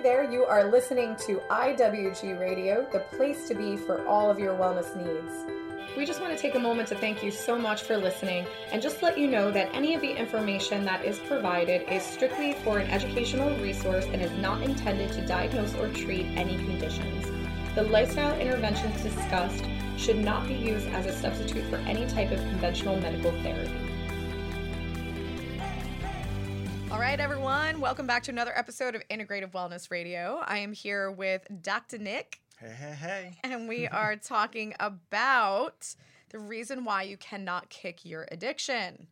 Hey there, you are listening to IWG Radio, the place to be for all of your wellness needs. We just want to take a moment to thank you so much for listening and just let you know that any of the information that is provided is strictly for an educational resource and is not intended to diagnose or treat any conditions. The lifestyle interventions discussed should not be used as a substitute for any type of conventional medical therapy. All right, everyone. Welcome back to another episode of Integrative Wellness Radio. I am here with Dr. Nick. Hey, hey, hey. And we are talking about the reason why you cannot kick your addiction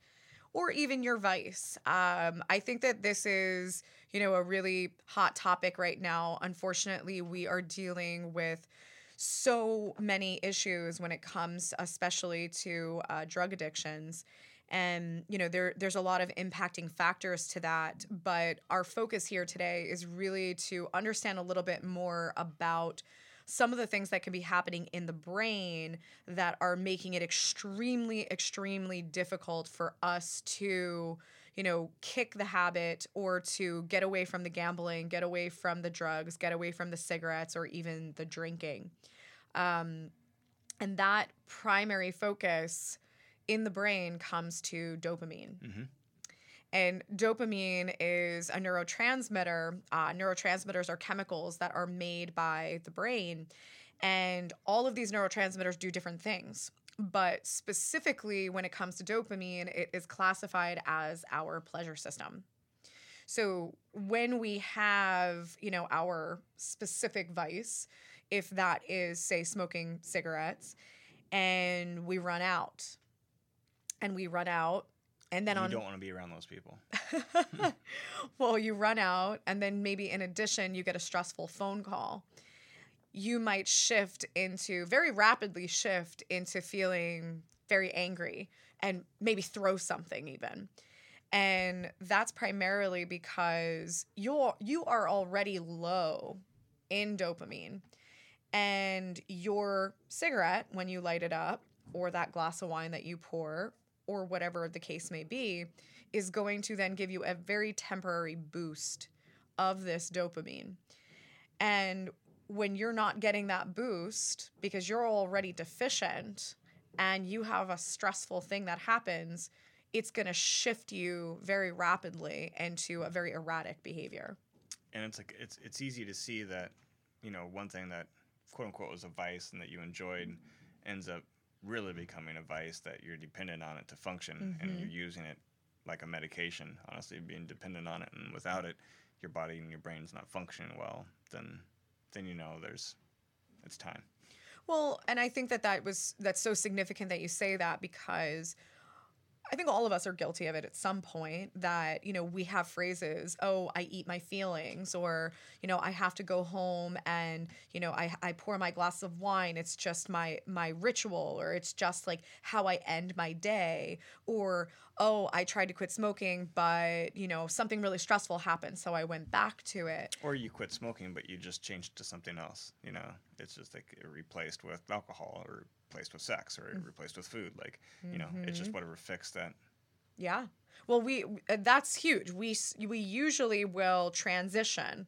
or even your vice. I think that this is, a really hot topic right now. Unfortunately, we are dealing with so many issues when it comes especially to drug addictions. And, there's a lot of impacting factors to that, but our focus here today is really to understand a little bit more about some of the things that can be happening in the brain that are making it extremely, extremely difficult for us to, kick the habit or to get away from the gambling, get away from the drugs, get away from the cigarettes or even the drinking. And that primary focus in the brain comes to dopamine. Mm-hmm. And dopamine is a neurotransmitter. Neurotransmitters are chemicals that are made by the brain. And all of these neurotransmitters do different things. But specifically when it comes to dopamine, it is classified as our pleasure system. So when we have, our specific vice, if that is, say, smoking cigarettes, and we run out, and then you don't want to be around those people. Well, you run out, and then maybe in addition, you get a stressful phone call. You might very rapidly shift into feeling very angry and maybe throw something even. And that's primarily because you are already low in dopamine, and your cigarette, when you light it up, or that glass of wine that you pour, or whatever the case may be, is going to then give you a very temporary boost of this dopamine. And when you're not getting that boost because you're already deficient and you have a stressful thing that happens, it's going to shift you very rapidly into a very erratic behavior. And it's easy to see that, one thing that quote unquote was a vice and that you enjoyed ends up really becoming a vice that you're dependent on it to function. Mm-hmm. And you're using it like a medication, honestly, being dependent on it. And without it, your body and your brain's not functioning well, then it's time. Well, and I think that's so significant that you say that, because I think all of us are guilty of it at some point, that, we have phrases, oh, I eat my feelings, or, I have to go home and, I pour my glass of wine. It's just my ritual, or it's just like how I end my day, or, oh, I tried to quit smoking, but, something really stressful happened, so I went back to it. Or you quit smoking, but you just changed to something else. It's just like replaced with alcohol, or replaced with sex, or replaced with food. Like, mm-hmm. It's just whatever fixed that. Yeah. Well, that's huge. We usually will transition,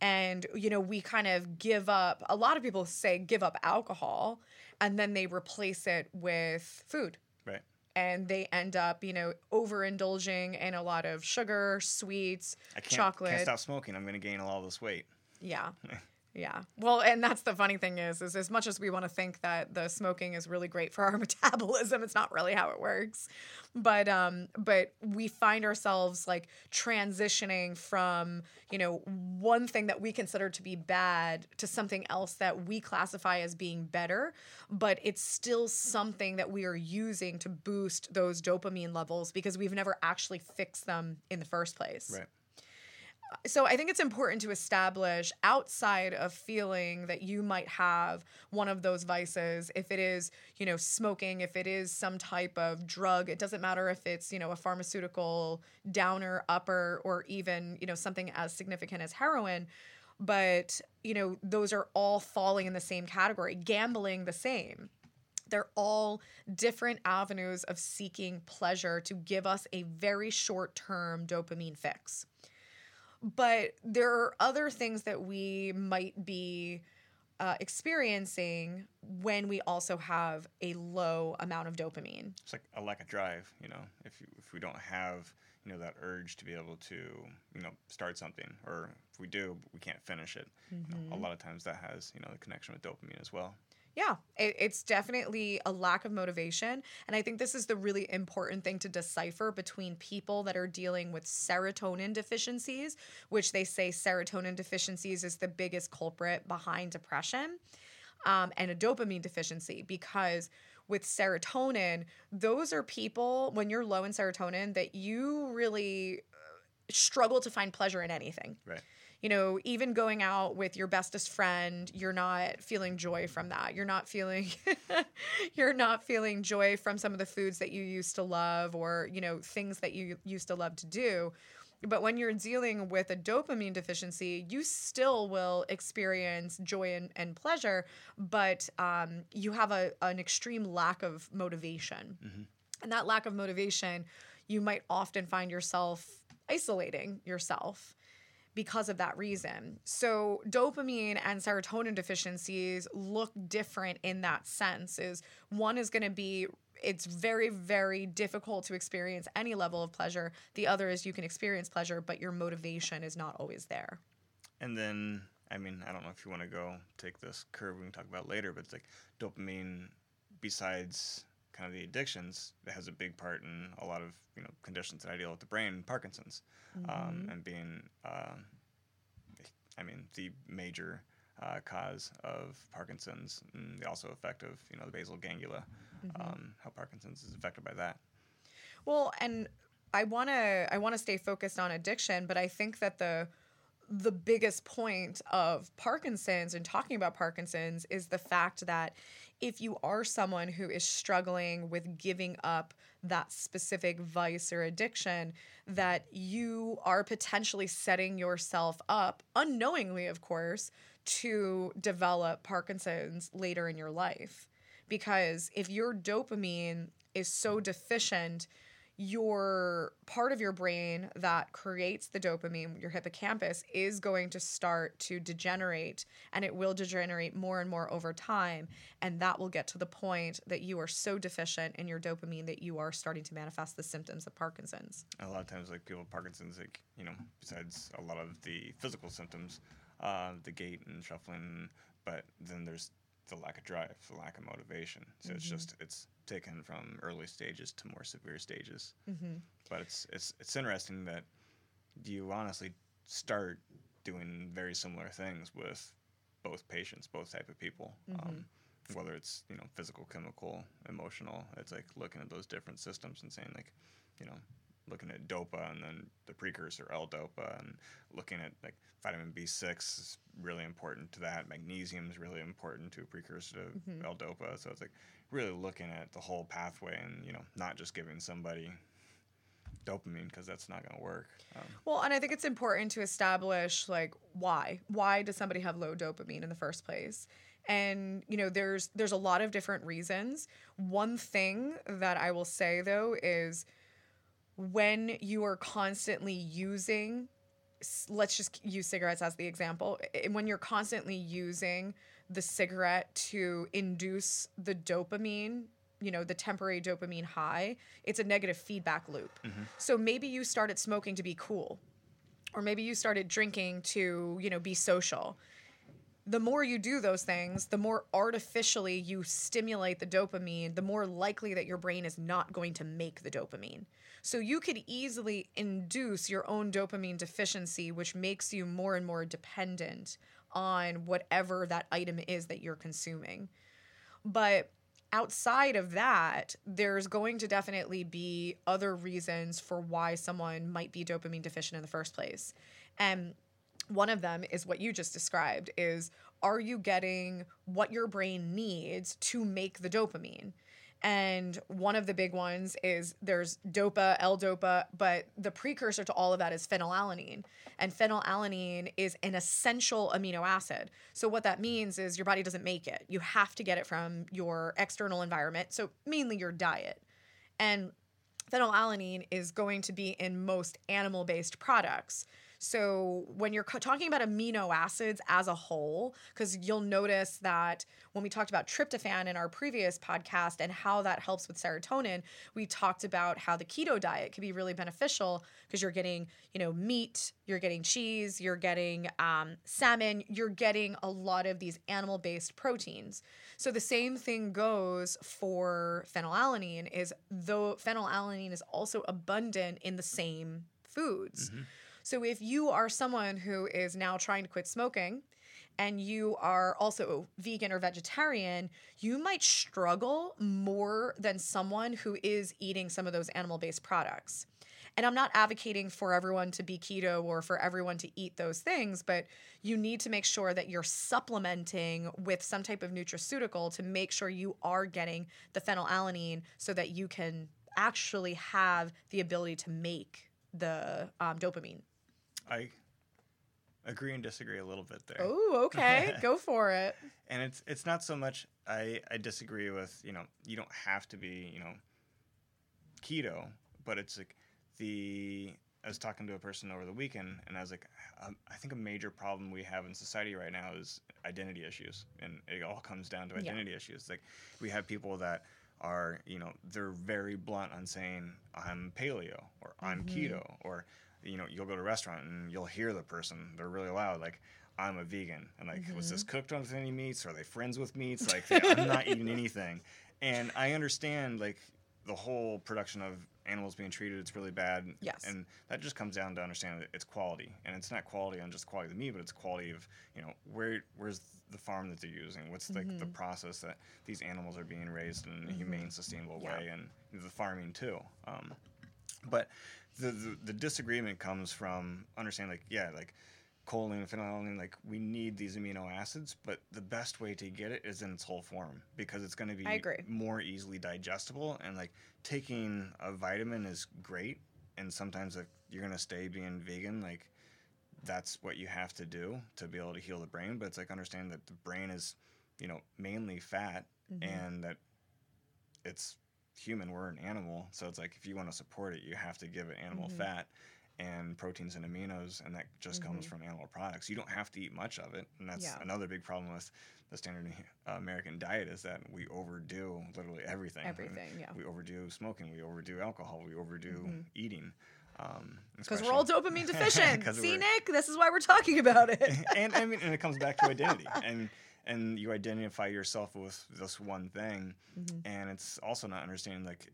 and, we kind of give up. A lot of people say give up alcohol, and then they replace it with food. Right. And they end up, overindulging in a lot of sugar, sweets, chocolate. I can't stop smoking. I'm going to gain all this weight. Yeah. Yeah. Well, and that's the funny thing is as much as we want to think that the smoking is really great for our metabolism, it's not really how it works. But we find ourselves like transitioning from, one thing that we consider to be bad to something else that we classify as being better, but it's still something that we are using to boost those dopamine levels because we've never actually fixed them in the first place. Right. So I think it's important to establish, outside of feeling that you might have one of those vices, if it is, smoking, if it is some type of drug, it doesn't matter if it's, a pharmaceutical downer, upper, or even, something as significant as heroin. But, those are all falling in the same category. Gambling, the same. They're all different avenues of seeking pleasure to give us a very short-term dopamine fix. But there are other things that we might be experiencing when we also have a low amount of dopamine. It's like a lack of drive, you know, if we don't have, you know, that urge to be able to, you know, start something, or if we do, we can't finish it. Mm-hmm. You know, a lot of times that has, you know, the connection with dopamine as well. Yeah, it's definitely a lack of motivation. And I think this is the really important thing to decipher between people that are dealing with serotonin deficiencies, which they say serotonin deficiencies is the biggest culprit behind depression, and a dopamine deficiency. Because with serotonin, those are people, when you're low in serotonin, that you really struggle to find pleasure in anything. Right. You know, even going out with your bestest friend, you're not feeling joy from that. You're not feeling joy from some of the foods that you used to love, or, you know, things that you used to love to do. But when you're dealing with a dopamine deficiency, you still will experience joy and pleasure, but you have an extreme lack of motivation. Mm-hmm. And that lack of motivation, you might often find yourself isolating yourself because of that reason. So dopamine and serotonin deficiencies look different in that sense. Is one is going to be, it's very, very difficult to experience any level of pleasure. The other is you can experience pleasure, but your motivation is not always there. And then, I mean, I don't know if you want to go take this curve we can talk about later, but it's like dopamine, besides kind of the addictions, that has a big part in a lot of, you know, conditions that I deal with the brain, Parkinson's, mm-hmm. And being, I mean, the major cause of Parkinson's, and the also effect of, you know, the basal ganglia, mm-hmm. How Parkinson's is affected by that. Well, and I wanna stay focused on addiction, but I think that the biggest point of Parkinson's and talking about Parkinson's is the fact that if you are someone who is struggling with giving up that specific vice or addiction, that you are potentially setting yourself up, unknowingly, of course, to develop Parkinson's later in your life. Because if your dopamine is so deficient, your part of your brain that creates the dopamine, your hippocampus, is going to start to degenerate, and it will degenerate more and more over time. And that will get to the point that you are so deficient in your dopamine that you are starting to manifest the symptoms of Parkinson's. A lot of times, like, people with Parkinson's, like, you know, besides a lot of the physical symptoms, the gait and shuffling, but then there's the lack of drive, the lack of motivation. So mm-hmm. it's taken from early stages to more severe stages. Mm-hmm. But it's interesting that you honestly start doing very similar things with both patients, both type of people, mm-hmm. Whether it's, you know, physical, chemical, emotional. It's like looking at those different systems and saying, like, you know, looking at DOPA and then the precursor L-DOPA, and looking at, like, vitamin B6 is really important to that. Magnesium is really important to a precursor to mm-hmm. L-DOPA. So it's like really looking at the whole pathway, and, you know, not just giving somebody dopamine, because that's not going to work. Well, and I think it's important to establish, like, why. Why does somebody have low dopamine in the first place? And, you know, there's a lot of different reasons. One thing that I will say, though, is when you are constantly using, let's just use cigarettes as the example, when you're constantly using the cigarette to induce the dopamine, you know, the temporary dopamine high, it's a negative feedback loop. Mm-hmm. So maybe you started smoking to be cool, or maybe you started drinking to, you know, be social. The more you do those things, the more artificially you stimulate the dopamine, the more likely that your brain is not going to make the dopamine. So you could easily induce your own dopamine deficiency, which makes you more and more dependent on whatever that item is that you're consuming. But outside of that, there's going to definitely be other reasons for why someone might be dopamine deficient in the first place. And one of them is what you just described, is, are you getting what your brain needs to make the dopamine? And one of the big ones is there's DOPA, L-DOPA, but the precursor to all of that is phenylalanine. And phenylalanine is an essential amino acid. So what that means is your body doesn't make it. You have to get it from your external environment, so mainly your diet. And phenylalanine is going to be in most animal-based products. So when you're talking about amino acids as a whole, because you'll notice that when we talked about tryptophan in our previous podcast and how that helps with serotonin, we talked about how the keto diet can be really beneficial because you're getting, you know, meat, you're getting cheese, you're getting salmon, you're getting a lot of these animal-based proteins. So the same thing goes for phenylalanine, is though phenylalanine is also abundant in the same foods. Mm-hmm. So if you are someone who is now trying to quit smoking and you are also vegan or vegetarian, you might struggle more than someone who is eating some of those animal-based products. And I'm not advocating for everyone to be keto or for everyone to eat those things, but you need to make sure that you're supplementing with some type of nutraceutical to make sure you are getting the phenylalanine so that you can actually have the ability to make the dopamine. I agree and disagree a little bit there. Oh, okay. Go for it. And it's not so much I disagree with, you know, you don't have to be, you know, keto, but it's like I was talking to a person over the weekend and I was like, I think a major problem we have in society right now is identity issues. And it all comes down to identity issues. Like we have people that are, you know, they're very blunt on saying I'm paleo or I'm keto, or, you know, you'll go to a restaurant and you'll hear the person, they're really loud, like, I'm a vegan. And like, was this cooked with any meats? Are they friends with meats? Like, I'm not eating anything. And I understand, like, the whole production of animals being treated, it's really bad. Yes. And that just comes down to understanding that it's quality. And it's not quality on just quality of the meat, but it's quality of, you know, where's the farm that they're using? What's like the process that these animals are being raised in a humane, sustainable way, and the farming too. But the disagreement comes from understanding, like, like choline and phenylalanine, like, we need these amino acids, but the best way to get it is in its whole form because it's going to be more easily digestible. And like taking a vitamin is great, and sometimes like you're going to stay being vegan, like that's what you have to do to be able to heal the brain. But it's like understanding that the brain is, you know, mainly fat, and that it's human, we're an animal. So it's like if you want to support it, you have to give it animal fat and proteins and aminos, and that just comes from animal products. You don't have to eat much of it, and that's another big problem with the standard American diet, is that we overdo literally everything. We overdo smoking, we overdo alcohol, we overdo eating. Because we're all dopamine deficient. See, Nick, this is why we're talking about it. And I mean, and it comes back to identity. And you identify yourself with this one thing, and it's also not understanding, like,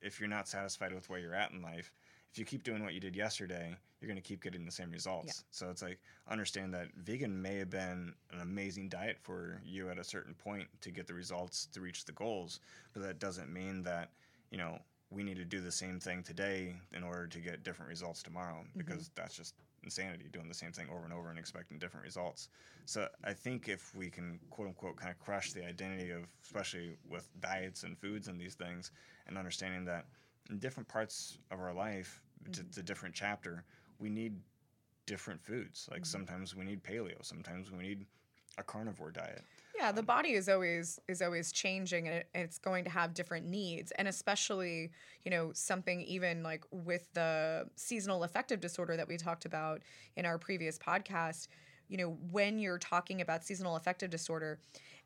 if you're not satisfied with where you're at in life, if you keep doing what you did yesterday, you're going to keep getting the same results. Yeah. So it's like, understand that vegan may have been an amazing diet for you at a certain point to get the results, to reach the goals, but that doesn't mean that, you know, we need to do the same thing today in order to get different results tomorrow, because that's just insanity, doing the same thing over and over and expecting different results. So I think if we can, quote unquote, kind of crush the identity of, especially with diets and foods and these things, and understanding that in different parts of our life, it's a different chapter, we need different foods. Like sometimes we need paleo, sometimes we need a carnivore diet. Yeah, the body is always changing, and it's going to have different needs. And especially, you know, something even like with the seasonal affective disorder that we talked about in our previous podcast, you know, when you're talking about seasonal affective disorder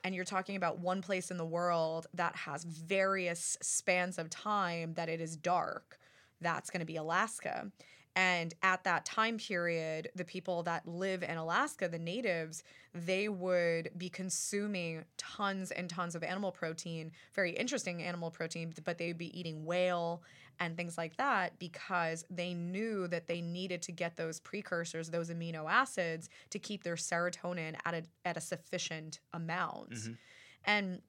and you're talking about one place in the world that has various spans of time that it is dark, that's going to be Alaska. And at that time period, the people that live in Alaska, the natives, they would be consuming tons and tons of animal protein, very interesting animal protein, but they'd be eating whale and things like that because they knew that they needed to get those precursors, those amino acids, to keep their serotonin at a sufficient amount. And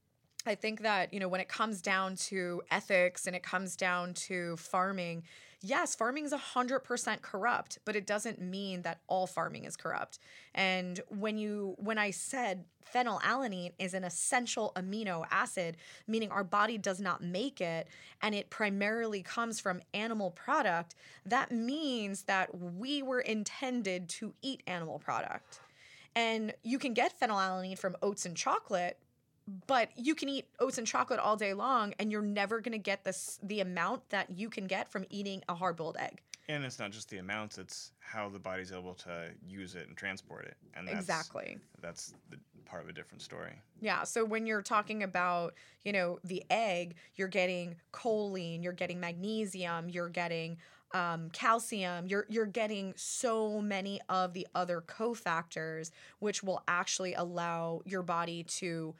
I think that, you know, when it comes down to ethics and it comes down to farming, yes, farming is 100% corrupt, but it doesn't mean that all farming is corrupt. And when I said phenylalanine is an essential amino acid, meaning our body does not make it, and it primarily comes from animal product, that means that we were intended to eat animal product. And you can get phenylalanine from oats and chocolate, but you can eat oats and chocolate all day long, and you're never going to get the amount that you can get from eating a hard-boiled egg. And it's not just the amounts, it's how the body's able to use it and transport it. And that's, exactly. That's the part of a different story. Yeah, so when you're talking about, you know, the egg, you're getting choline, you're getting magnesium, you're getting calcium, you're getting so many of the other cofactors, which will actually allow your body to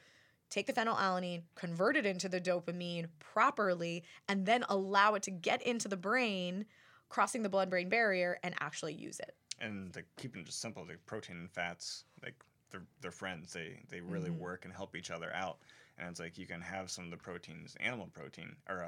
take the phenylalanine, convert it into the dopamine properly, and then allow it to get into the brain, crossing the blood-brain barrier, and actually use it. And the, keeping it just simple, the protein and fats, like they're friends. They really work and help each other out. And it's like you can have some of the proteins, animal protein or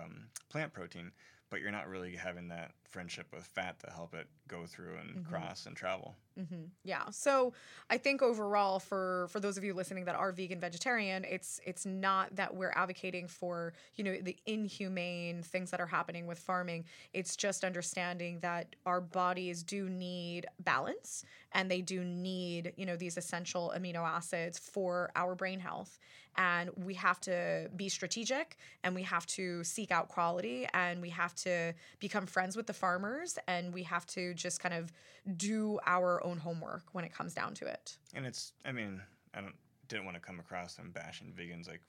plant protein, but you're not really having that friendship with fat to help it go through and cross and travel. Mm-hmm. Yeah. So I think overall for those of you listening that are vegan, vegetarian, it's not that we're advocating for, you know, the inhumane things that are happening with farming. It's just understanding that our bodies do need balance and they do need, you know, these essential amino acids for our brain health. And we have to be strategic and we have to seek out quality and we have to become friends with the farmers and we have to just kind of do our own homework when it comes down to it. And it's, I mean, I didn't want to come across and bashing vegans. Like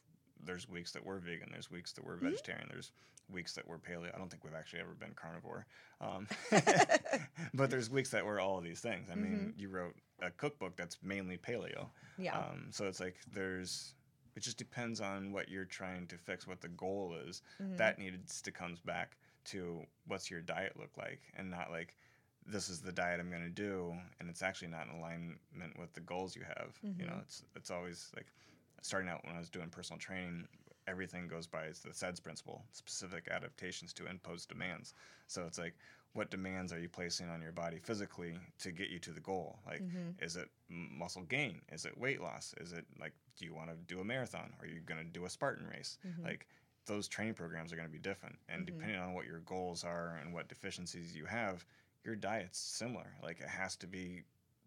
there's weeks that we're vegan, there's weeks that we're vegetarian, there's weeks that we're paleo. I don't think we've actually ever been carnivore. But there's weeks that we're all of these things. I mean, you wrote a cookbook that's mainly paleo. Yeah. So it's like there's... It just depends on what you're trying to fix, what the goal is. That needs to comes back to what's your diet look like and not like this is the diet I'm going to do and it's actually not in alignment with the goals you have. You know, it's always like starting out when I was doing personal training, everything goes by the SEDS principle, specific adaptations to imposed demands. So it's like what demands are you placing on your body physically to get you to the goal? Like, is it muscle gain? Is it weight loss? Is it like, do you want to do a marathon? Are you going to do a Spartan race? Like, those training programs are going to be different. And depending on what your goals are and what deficiencies you have, your diet's similar. Like, it has to be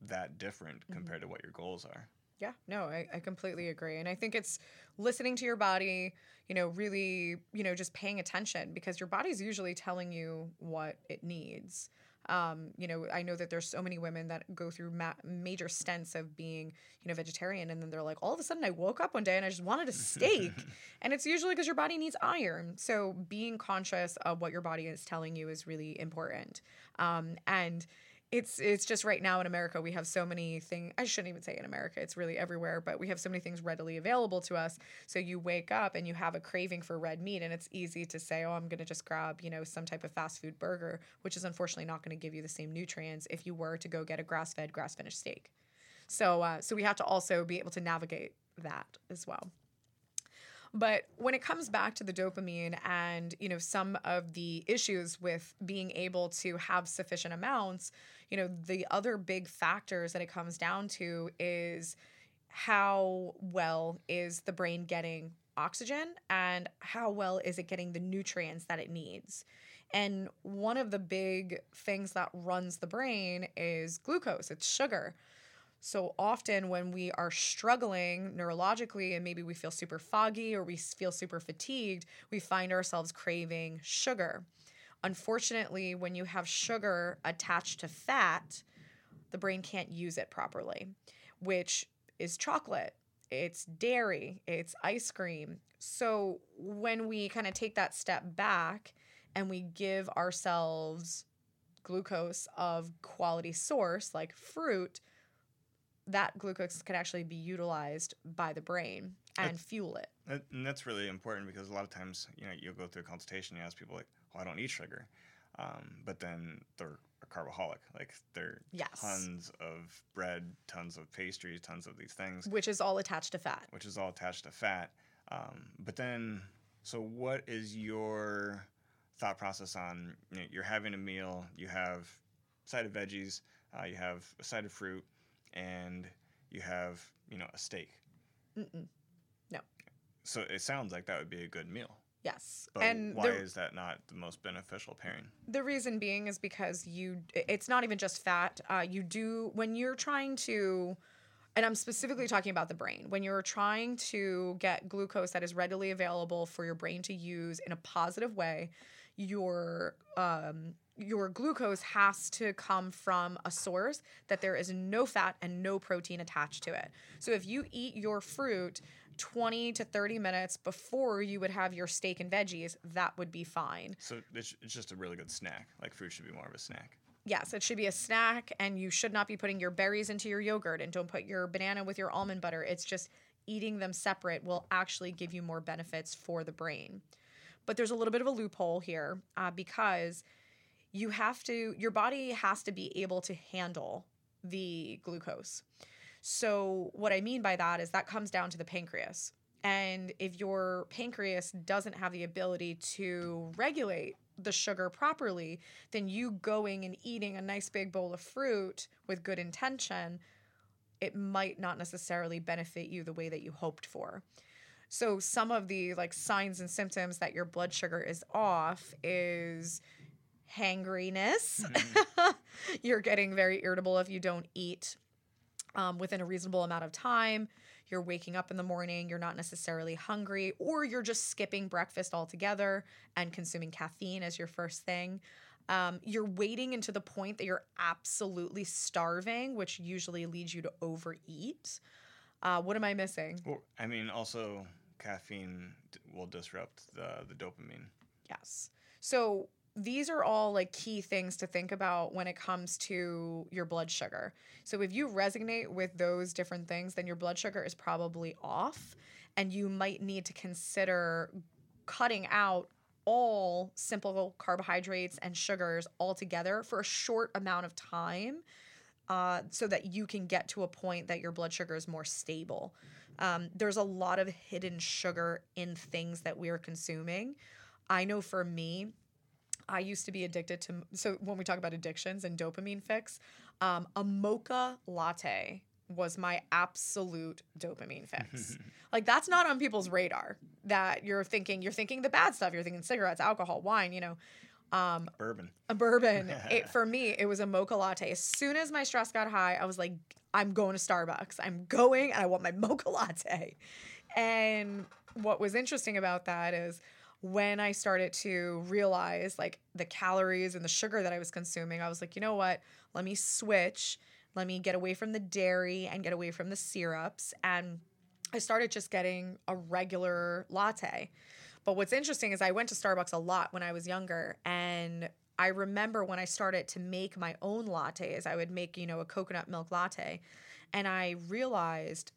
that different compared to what your goals are. Yeah, no, I completely agree. And I think it's listening to your body, you know, really, you know, just paying attention because your body's usually telling you what it needs. You know, I know that there's so many women that go through major stints of being, you know, vegetarian. And then they're like, all of a sudden I woke up one day and I just wanted a steak. And it's usually because your body needs iron. So being conscious of what your body is telling you is really important. And It's just right now in America, we have so many things. I shouldn't even say in America. It's really everywhere. But we have so many things readily available to us. So you wake up and you have a craving for red meat. And it's easy to say, oh, I'm going to just grab, you know, some type of fast food burger, which is unfortunately not going to give you the same nutrients if you were to go get a grass-fed, grass-finished steak. So we have to also be able to navigate that as well. But when it comes back to the dopamine and, you know, some of the issues with being able to have sufficient amounts, you know, the other big factors that it comes down to is how well is the brain getting oxygen and how well is it getting the nutrients that it needs. And one of the big things that runs the brain is glucose. It's sugar. So often when we are struggling neurologically and maybe we feel super foggy or we feel super fatigued, we find ourselves craving sugar. Unfortunately, when you have sugar attached to fat, the brain can't use it properly, which is chocolate, it's dairy, it's ice cream. So when we kind of take that step back and we give ourselves glucose of quality source like fruit, that glucose can actually be utilized by the brain and fuel it. And that's really important because a lot of times, you know, you'll go through a consultation, you ask people like, oh, I don't eat sugar. But then they're a carboholic. Like they're tons of bread, tons of pastries, tons of these things. Which is all attached to fat. But then, so what is your thought process on, you know, you're having a meal, you have a side of veggies, you have a side of fruit, and you have, you know, a steak. No. So it sounds like that would be a good meal. Yes. But and why is that not the most beneficial pairing? The reason being is because it's not even just fat. When you're trying to, and I'm specifically talking about the brain, when you're trying to get glucose that is readily available for your brain to use in a positive way, your glucose has to come from a source that there is no fat and no protein attached to it. So if you eat your fruit 20 to 30 minutes before you would have your steak and veggies, that would be fine. So it's just a really good snack. Like fruit should be more of a snack. Yes, it should be a snack, and you should not be putting your berries into your yogurt, and don't put your banana with your almond butter. It's just eating them separate will actually give you more benefits for the brain. But there's a little bit of a loophole here because you have to, your body has to be able to handle the glucose. So what I mean by that is that comes down to the pancreas. And if your pancreas doesn't have the ability to regulate the sugar properly, then you going and eating a nice big bowl of fruit with good intention, it might not necessarily benefit you the way that you hoped for. So some of the like signs and symptoms that your blood sugar is off is hangriness. Mm-hmm. You're getting very irritable if you don't eat within a reasonable amount of time. You're waking up in the morning, you're not necessarily hungry, or you're just skipping breakfast altogether and consuming caffeine as your first thing. You're waiting until the point that you're absolutely starving, which usually leads you to overeat. What am I missing? Well, I mean, also caffeine will disrupt the dopamine. Yes. So these are all like key things to think about when it comes to your blood sugar. So if you resonate with those different things, then your blood sugar is probably off, and you might need to consider cutting out all simple carbohydrates and sugars altogether for a short amount of time so that you can get to a point that your blood sugar is more stable. There's a lot of hidden sugar in things that we are consuming. I know for me, I used to be addicted to, so when we talk about addictions and dopamine fix, a mocha latte was my absolute dopamine fix. Like, that's not on people's radar that you're thinking the bad stuff. You're thinking cigarettes, alcohol, wine, you know. Bourbon. It, for me, it was a mocha latte. As soon as my stress got high, I was like, I'm going to Starbucks. I'm going and I want my mocha latte. And what was interesting about that is, when I started to realize like the calories and the sugar that I was consuming, I was like, you know what? Let me switch. Let me get away from the dairy and get away from the syrups. And I started just getting a regular latte. But what's interesting is I went to Starbucks a lot when I was younger. And I remember when I started to make my own lattes, I would make, a coconut milk latte. And I realized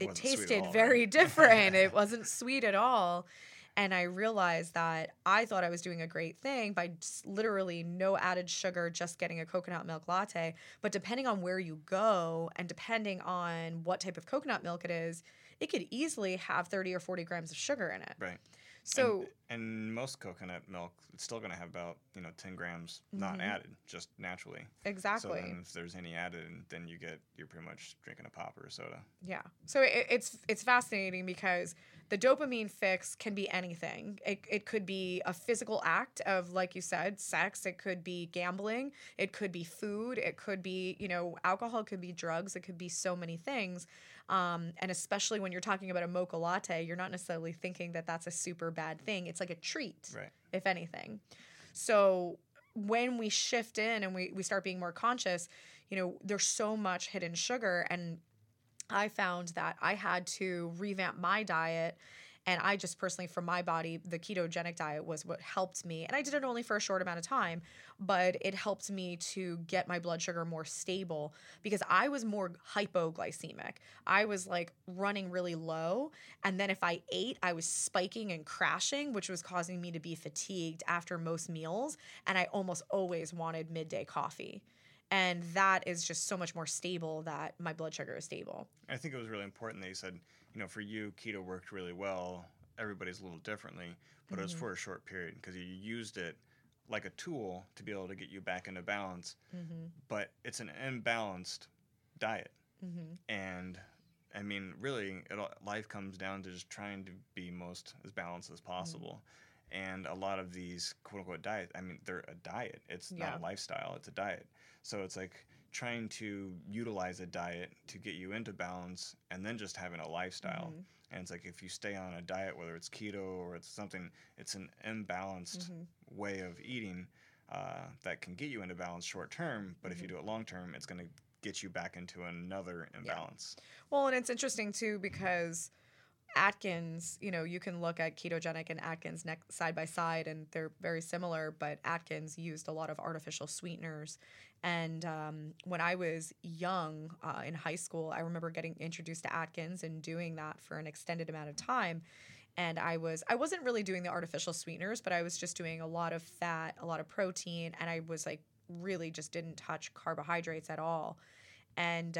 it tasted very different. It wasn't sweet at all. And I realized that I thought I was doing a great thing by literally no added sugar, just getting a coconut milk latte. But depending on where you go and depending on what type of coconut milk it is, it could easily have 30 or 40 grams of sugar in it. Right. So and most coconut milk, it's still going to have about 10 grams not added, just naturally. Exactly. So then if there's any added, then you're pretty much drinking a pop or a soda. Yeah. So it's fascinating because the dopamine fix can be anything. It could be a physical act of, like you said, sex. It could be gambling. It could be food. It could be alcohol. It could be drugs. It could be so many things. And especially when you're talking about a mocha latte, you're not necessarily thinking that that's a super bad thing. It's like a treat, right, if anything. So when we shift in and we start being more conscious, there's so much hidden sugar. And I found that I had to revamp my diet. And I just personally, for my body, the ketogenic diet was what helped me. And I did it only for a short amount of time, but it helped me to get my blood sugar more stable because I was more hypoglycemic. I was like running really low. And then if I ate, I was spiking and crashing, which was causing me to be fatigued after most meals. And I almost always wanted midday coffee. And that is just so much more stable that my blood sugar is stable. I think it was really important that you said, for you, keto worked really well. Everybody's a little differently, but it was for a short period because you used it like a tool to be able to get you back into balance. Mm-hmm. But it's an imbalanced diet. Mm-hmm. And I mean, really, life comes down to just trying to be as balanced as possible. Mm-hmm. And a lot of these quote unquote diets, I mean, they're a diet. It's not a lifestyle, it's a diet. So it's like trying to utilize a diet to get you into balance and then just having a lifestyle. Mm-hmm. And it's like if you stay on a diet, whether it's keto or it's something, it's an imbalanced mm-hmm. way of eating that can get you into balance short term. But mm-hmm. if you do it long term, it's going to get you back into another imbalance. Yeah. Well, and it's interesting, too, because Atkins, you know, you can look at ketogenic and Atkins side by side, and they're very similar, but Atkins used a lot of artificial sweeteners. And when I was young in high school, I remember getting introduced to Atkins and doing that for an extended amount of time. And I wasn't really doing the artificial sweeteners, but I was just doing a lot of fat, a lot of protein, and I was like really just didn't touch carbohydrates at all. And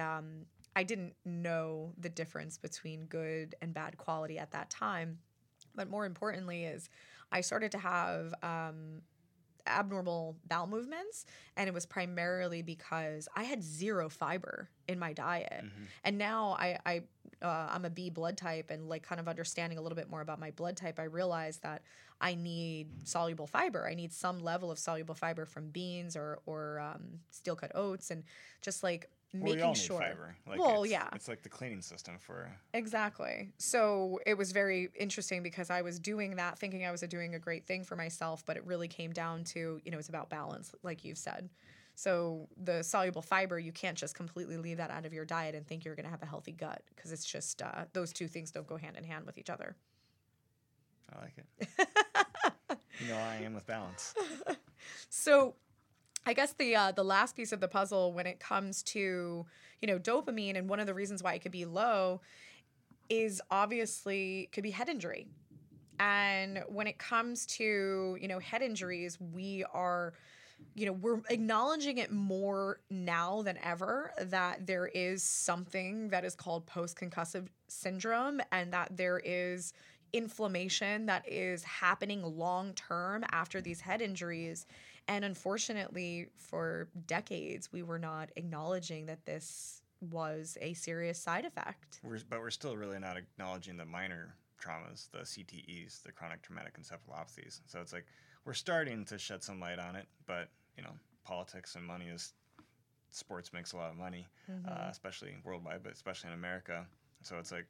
I didn't know the difference between good and bad quality at that time. But more importantly is I started to have abnormal bowel movements, and it was primarily because I had zero fiber in my diet. Mm-hmm. And now I'm a B blood type, and like kind of understanding a little bit more about my blood type, I realized that I need soluble fiber. I need some level of soluble fiber from beans or steel cut oats, and just like making we all sure. Need fiber. Like well, yeah. It's like the cleaning system for... Exactly. So it was very interesting because I was doing that, thinking I was doing a great thing for myself, but it really came down to, you know, it's about balance, like you've said. So the soluble fiber, you can't just completely leave that out of your diet and think you're going to have a healthy gut, because it's just those two things don't go hand in hand with each other. I like it. You know, I am with balance. So... I guess the last piece of the puzzle when it comes to, you know, dopamine, and one of the reasons why it could be low is obviously could be head injury. And when it comes to, you know, head injuries, we are, you know, we're acknowledging it more now than ever that there is something that is called post-concussive syndrome, and that there is inflammation that is happening long term after these head injuries. And unfortunately, for decades, we were not acknowledging that this was a serious side effect. But we're still really not acknowledging the minor traumas, the CTEs, the chronic traumatic encephalopathies. So it's like we're starting to shed some light on it, but, you know, politics and money is sports makes a lot of money, mm-hmm. Especially worldwide, but especially in America. So it's like,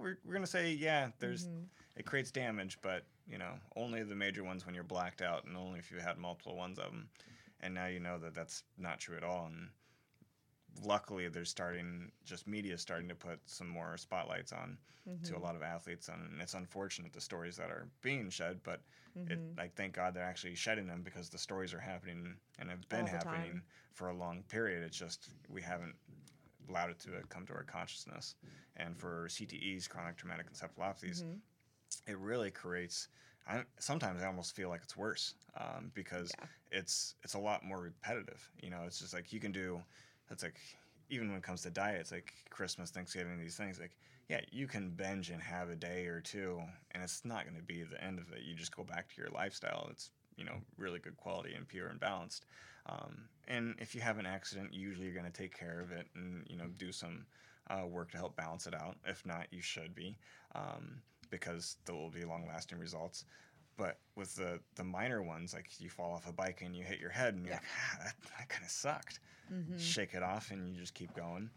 we're going to say, yeah, there's mm-hmm. it creates damage, but, you know, only the major ones when you're blacked out, and only if you had multiple ones of them. And now you know that that's not true at all. And luckily, media is starting to put some more spotlights on mm-hmm. to a lot of athletes. And it's unfortunate the stories that are being shed, but mm-hmm. Thank God they're actually shedding them, because the stories are happening and have been happening time. For a long period. It's just we haven't allowed it to come to our consciousness. And for CTEs, chronic traumatic encephalopathies, mm-hmm. it really creates, sometimes I almost feel like it's worse because it's a lot more repetitive. You know, it's just like you can do, it's like even when it comes to diet, it's like Christmas, Thanksgiving, these things, like, yeah, you can binge and have a day or two, and it's not going to be the end of it. You just go back to your lifestyle. It's, you know, really good quality and pure and balanced. And if you have an accident, usually you're going to take care of it and, you know, do some work to help balance it out. If not, you should be, because there will be long-lasting results. But with the minor ones, like you fall off a bike and you hit your head and you're like, that kind of sucked. Mm-hmm. Shake it off and you just keep going.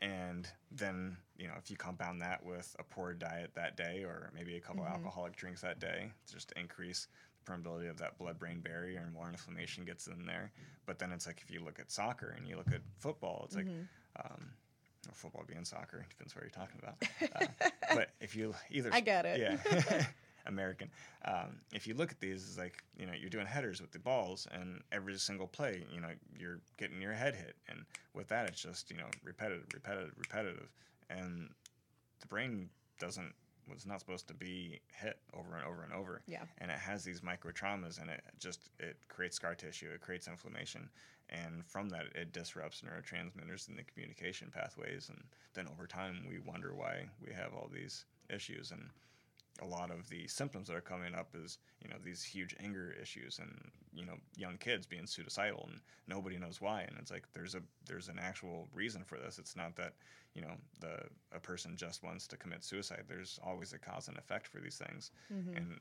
And then, you know, if you compound that with a poor diet that day, or maybe a couple mm-hmm. alcoholic drinks that day, just increase the permeability of that blood-brain barrier, and more inflammation gets in there. But then it's like if you look at soccer and you look at football, it's mm-hmm. like or football being soccer, depends what you're talking about. But if you either... I get it. Yeah. American. If you look at these, it's like, you know, you're doing headers with the balls, and every single play, you know, you're getting your head hit. And with that, it's just, you know, repetitive. And the brain was not supposed to be hit over and over and over. Yeah. And it has these micro traumas, and it creates scar tissue, it creates inflammation. And from that, it disrupts neurotransmitters in the communication pathways. And then over time, we wonder why we have all these issues. And a lot of the symptoms that are coming up is, you know, these huge anger issues, and, you know, young kids being suicidal, and nobody knows why. And it's like there's an actual reason for this. It's not that, you know, a person just wants to commit suicide. There's always a cause and effect for these things. Mm-hmm. And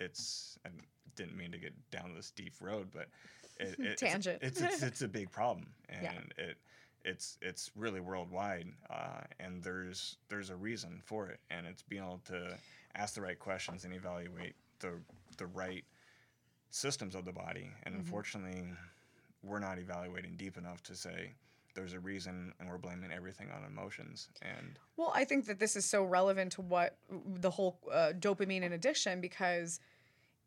I didn't mean to get down this deep road, but tangent. It's a big problem, and yeah. it's really worldwide, and there's a reason for it, and it's being able to ask the right questions and evaluate the right systems of the body. And unfortunately, we're not evaluating deep enough to say there's a reason, and we're blaming everything on emotions. And well, I think that this is so relevant to what the whole dopamine and addiction, because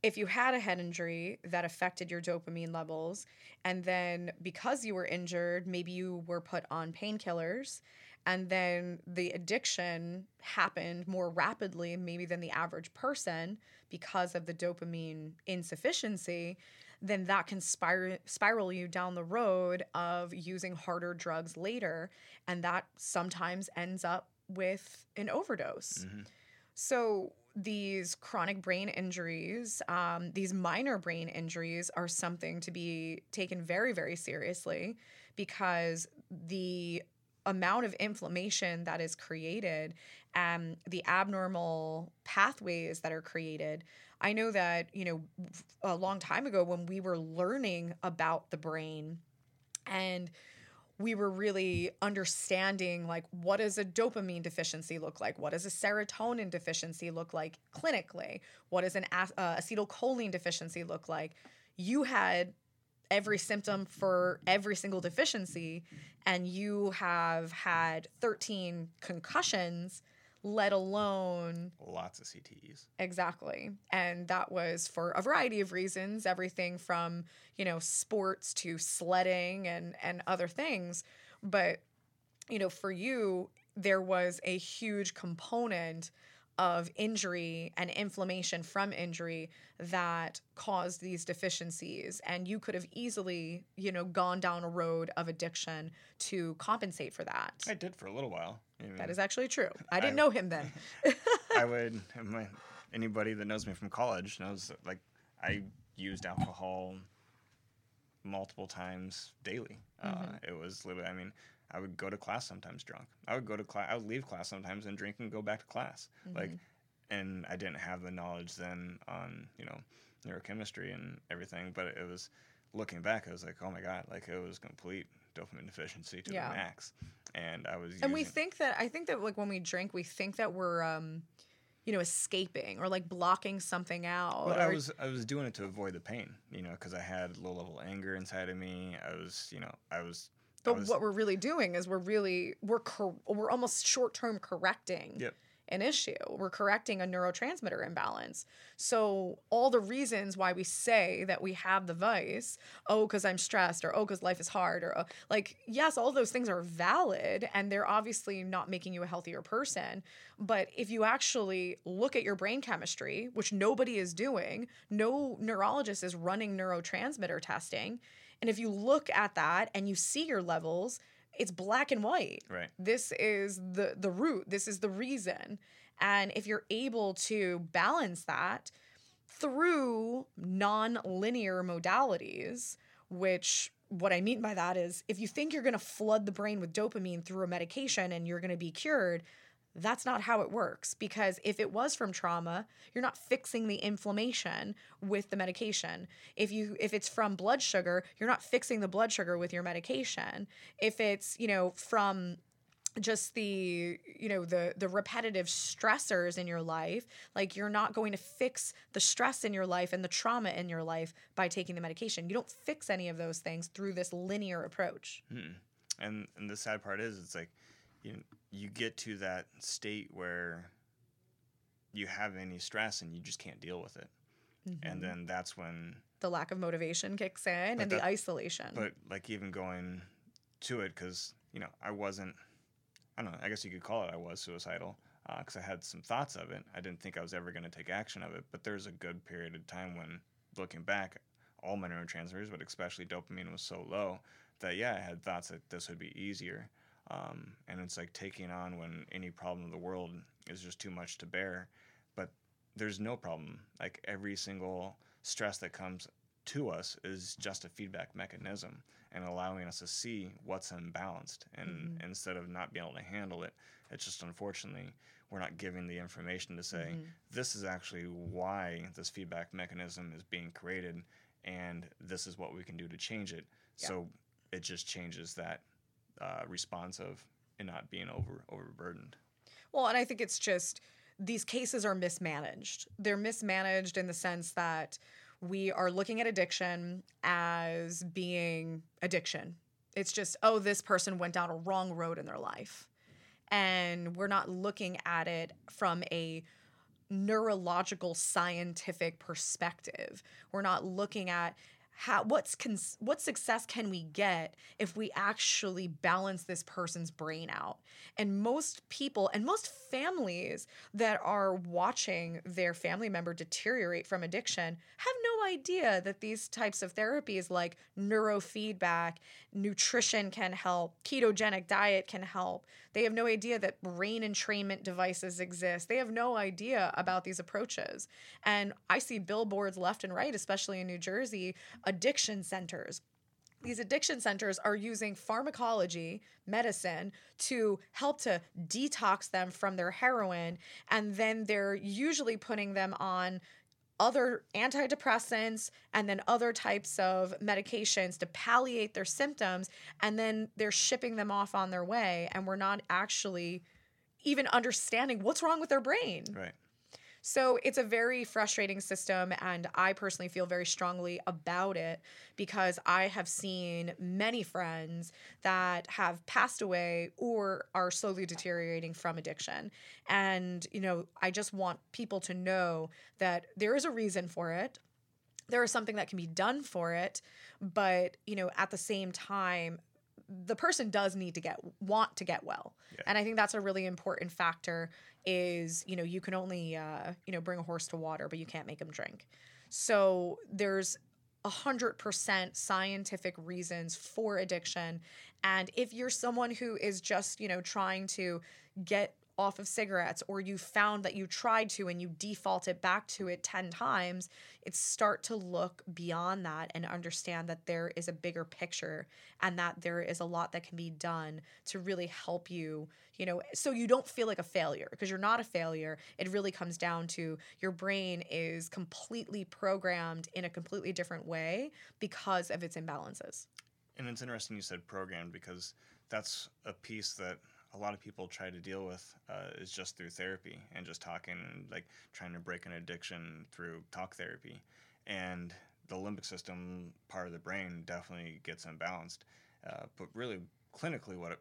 if you had a head injury that affected your dopamine levels, and then because you were injured, maybe you were put on painkillers, and then the addiction happened more rapidly maybe than the average person because of the dopamine insufficiency, then that can spiral you down the road of using harder drugs later, and that sometimes ends up with an overdose. Mm-hmm. So these chronic brain injuries, these minor brain injuries are something to be taken very, very seriously, because the amount of inflammation that is created and the abnormal pathways that are created. I know that, a long time ago when we were learning about the brain and we were really understanding, like, what does a dopamine deficiency look like? What does a serotonin deficiency look like clinically? What does an acetylcholine deficiency look like? You had every symptom for every single deficiency, and you have had 13 concussions, let alone lots of CTEs. Exactly. And that was for a variety of reasons, everything from, sports to sledding and other things. But, for you, there was a huge component of injury and inflammation from injury that caused these deficiencies. And you could have easily, gone down a road of addiction to compensate for that. I did for a little while. That is actually true. I didn't know him then. Anybody that knows me from college knows that, I used alcohol multiple times daily. It was literally, I would go to class sometimes drunk. I would leave class sometimes and drink and go back to class. Mm-hmm. And I didn't have the knowledge then on, neurochemistry and everything, but it was, looking back, I was like, oh my God, it was complete dopamine deficiency to the max. And I was using... And I think that when we drink, we think that we're, escaping or blocking something out. Well, I was doing it to avoid the pain, because I had low level anger inside of me. But what we're really doing is we're almost short-term correcting an issue. We're correcting a neurotransmitter imbalance. So all the reasons why we say that we have the vice, because I'm stressed, or because life is hard, or yes, all those things are valid, and they're obviously not making you a healthier person. But if you actually look at your brain chemistry, which nobody is doing, no neurologist is running neurotransmitter testing, and if you look at that and you see your levels, it's black and white. Right. This is the root. This is the reason. And if you're able to balance that through non-linear modalities, which what I mean by that is if you think you're going to flood the brain with dopamine through a medication and you're going to be cured, that's not how it works, because if it was from trauma, you're not fixing the inflammation with the medication. If it's from blood sugar, you're not fixing the blood sugar with your medication. If it's, from just the, the repetitive stressors in your life, you're not going to fix the stress in your life and the trauma in your life by taking the medication. You don't fix any of those things through this linear approach. Hmm. And the sad part is it's you get to that state where you have any stress and you just can't deal with it. Mm-hmm. And then that's when... the lack of motivation kicks in and the isolation. But, even going to it, because, I wasn't... I don't know. I guess you could call it I was suicidal because I had some thoughts of it. I didn't think I was ever going to take action of it. But there's a good period of time when, looking back, all my neurotransmitters, but especially dopamine, was so low that, I had thoughts that this would be easier. And it's taking on when any problem in the world is just too much to bear, but there's no problem. Every single stress that comes to us is just a feedback mechanism and allowing us to see what's imbalanced. And instead of not being able to handle it, it's just, unfortunately, we're not giving the information to say, this is actually why this feedback mechanism is being created. and this is what we can do to change it. Yeah. So it just changes that response of and not being overburdened. Well, and I think it's just these cases are mismanaged. They're mismanaged in the sense that we are looking at addiction as being addiction. It's just, oh, this person went down a wrong road in their life. And we're not looking at it from a neurological scientific perspective. We're not looking at what success can we get if we actually balance this person's brain out. And most people and most families that are watching their family member deteriorate from addiction have no idea that these types of therapies like neurofeedback, nutrition can help, ketogenic diet can help. They have no idea that brain entrainment devices exist. They have no idea about these approaches. And I see billboards left and right, especially in New Jersey, addiction centers. These addiction centers are using pharmacology, medicine, to help to detox them from their heroin, and then they're usually putting them on other antidepressants and then other types of medications to palliate their symptoms, and then they're shipping them off on their way, and we're not actually even understanding what's wrong with their brain. Right. So it's a very frustrating system, and I personally feel very strongly about it because I have seen many friends that have passed away or are slowly deteriorating from addiction. And, you know, I just want people to know that there is a reason for it. There is something that can be done for it. But, you know, at the same time, the person does need to want to get well. Yeah. And I think that's a really important factor is, you know, you can only, bring a horse to water, but you can't make him drink. So there's 100% scientific reasons for addiction. And if you're someone who is just, you know, trying to get off of cigarettes, or you found that you tried to and you defaulted back to it 10 times, it's start to look beyond that and understand that there is a bigger picture and that there is a lot that can be done to really help you, you know, so you don't feel like a failure, because you're not a failure. It really comes down to your brain is completely programmed in a completely different way because of its imbalances. And it's interesting you said programmed, because that's a piece that a lot of people try to deal with is just through therapy and just talking and like trying to break an addiction through talk therapy. And the limbic system part of the brain definitely gets imbalanced. But really clinically what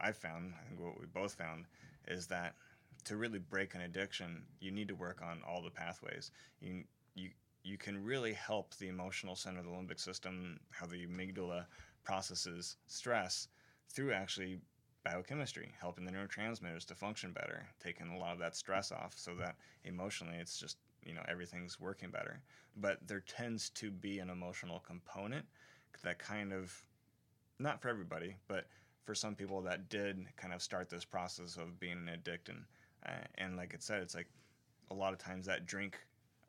I think what we both found is that to really break an addiction, you need to work on all the pathways. You can really help the emotional center of the limbic system, how the amygdala processes stress through actually biochemistry, helping the neurotransmitters to function better, taking a lot of that stress off so that emotionally it's just, you know, everything's working better. But there tends to be an emotional component that kind of, not for everybody, but for some people that did kind of start this process of being an addict. And like it said, it's like a lot of times that drink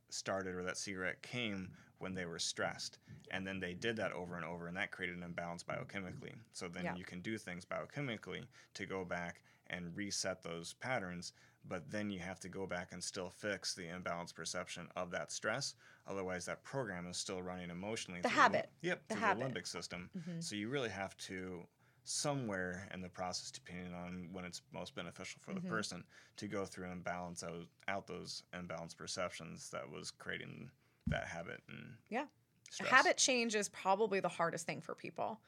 started or that cigarette came when they were stressed, and then they did that over and over, and that created an imbalance biochemically. So then You can do things biochemically to go back and reset those patterns, but then you have to go back and still fix the imbalance perception of that stress. Otherwise that program is still running emotionally. The habit. Through the limbic system. Mm-hmm. So you really have to somewhere in the process, depending on when it's most beneficial for the person, to go through and balance out those imbalanced perceptions that was creating that habit and stress. Habit change is probably the hardest thing for people.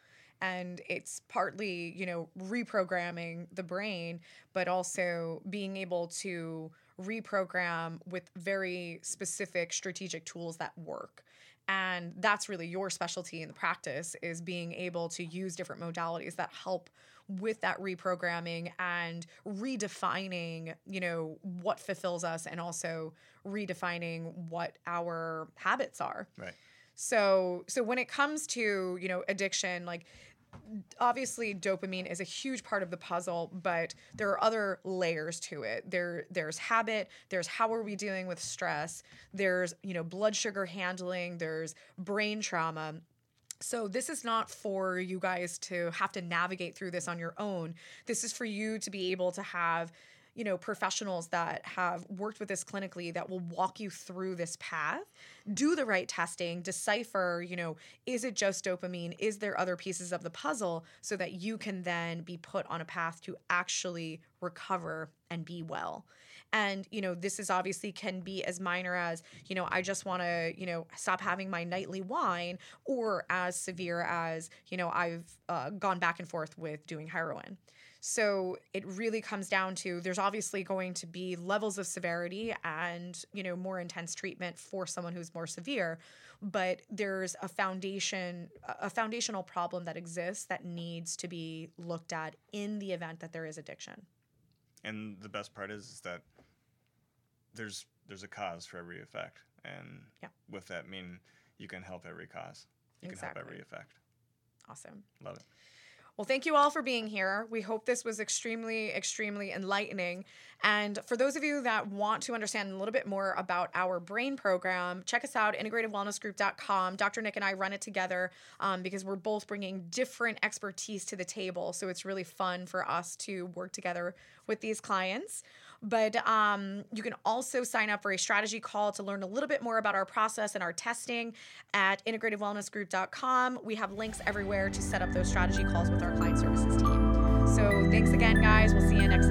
And it's partly, you know, reprogramming the brain, but also being able to reprogram with very specific strategic tools that work. And that's really your specialty in the practice, is being able to use different modalities that help with that reprogramming and redefining, you know, what fulfills us, and also redefining what our habits are. Right. So when it comes to, you know, addiction, like obviously dopamine is a huge part of the puzzle, but there are other layers to it. There's habit, there's how are we dealing with stress, there's, you know, blood sugar handling, there's brain trauma. So this is not for you guys to have to navigate through this on your own. This is for you to be able to have you know, professionals that have worked with this clinically that will walk you through this path, do the right testing, decipher, you know, is it just dopamine? Is there other pieces of the puzzle so that you can then be put on a path to actually recover and be well? And, you know, this is obviously can be as minor as, you know, I just want to, you know, stop having my nightly wine, or as severe as, you know, I've gone back and forth with doing heroin. So it really comes down to there's obviously going to be levels of severity and, you know, more intense treatment for someone who's more severe, but there's a foundation, a foundational problem that exists that needs to be looked at in the event that there is addiction. And the best part is that there's a cause for every effect. And with that, mean you can help every cause. You can help every effect. Awesome. Love it. Well, thank you all for being here. We hope this was extremely, extremely enlightening. And for those of you that want to understand a little bit more about our brain program, check us out, integrativewellnessgroup.com. Dr. Nick and I run it together because we're both bringing different expertise to the table. So it's really fun for us to work together with these clients. But you can also sign up for a strategy call to learn a little bit more about our process and our testing at integrativewellnessgroup.com. We have links everywhere to set up those strategy calls with our client services team. So thanks again, guys. We'll see you next time.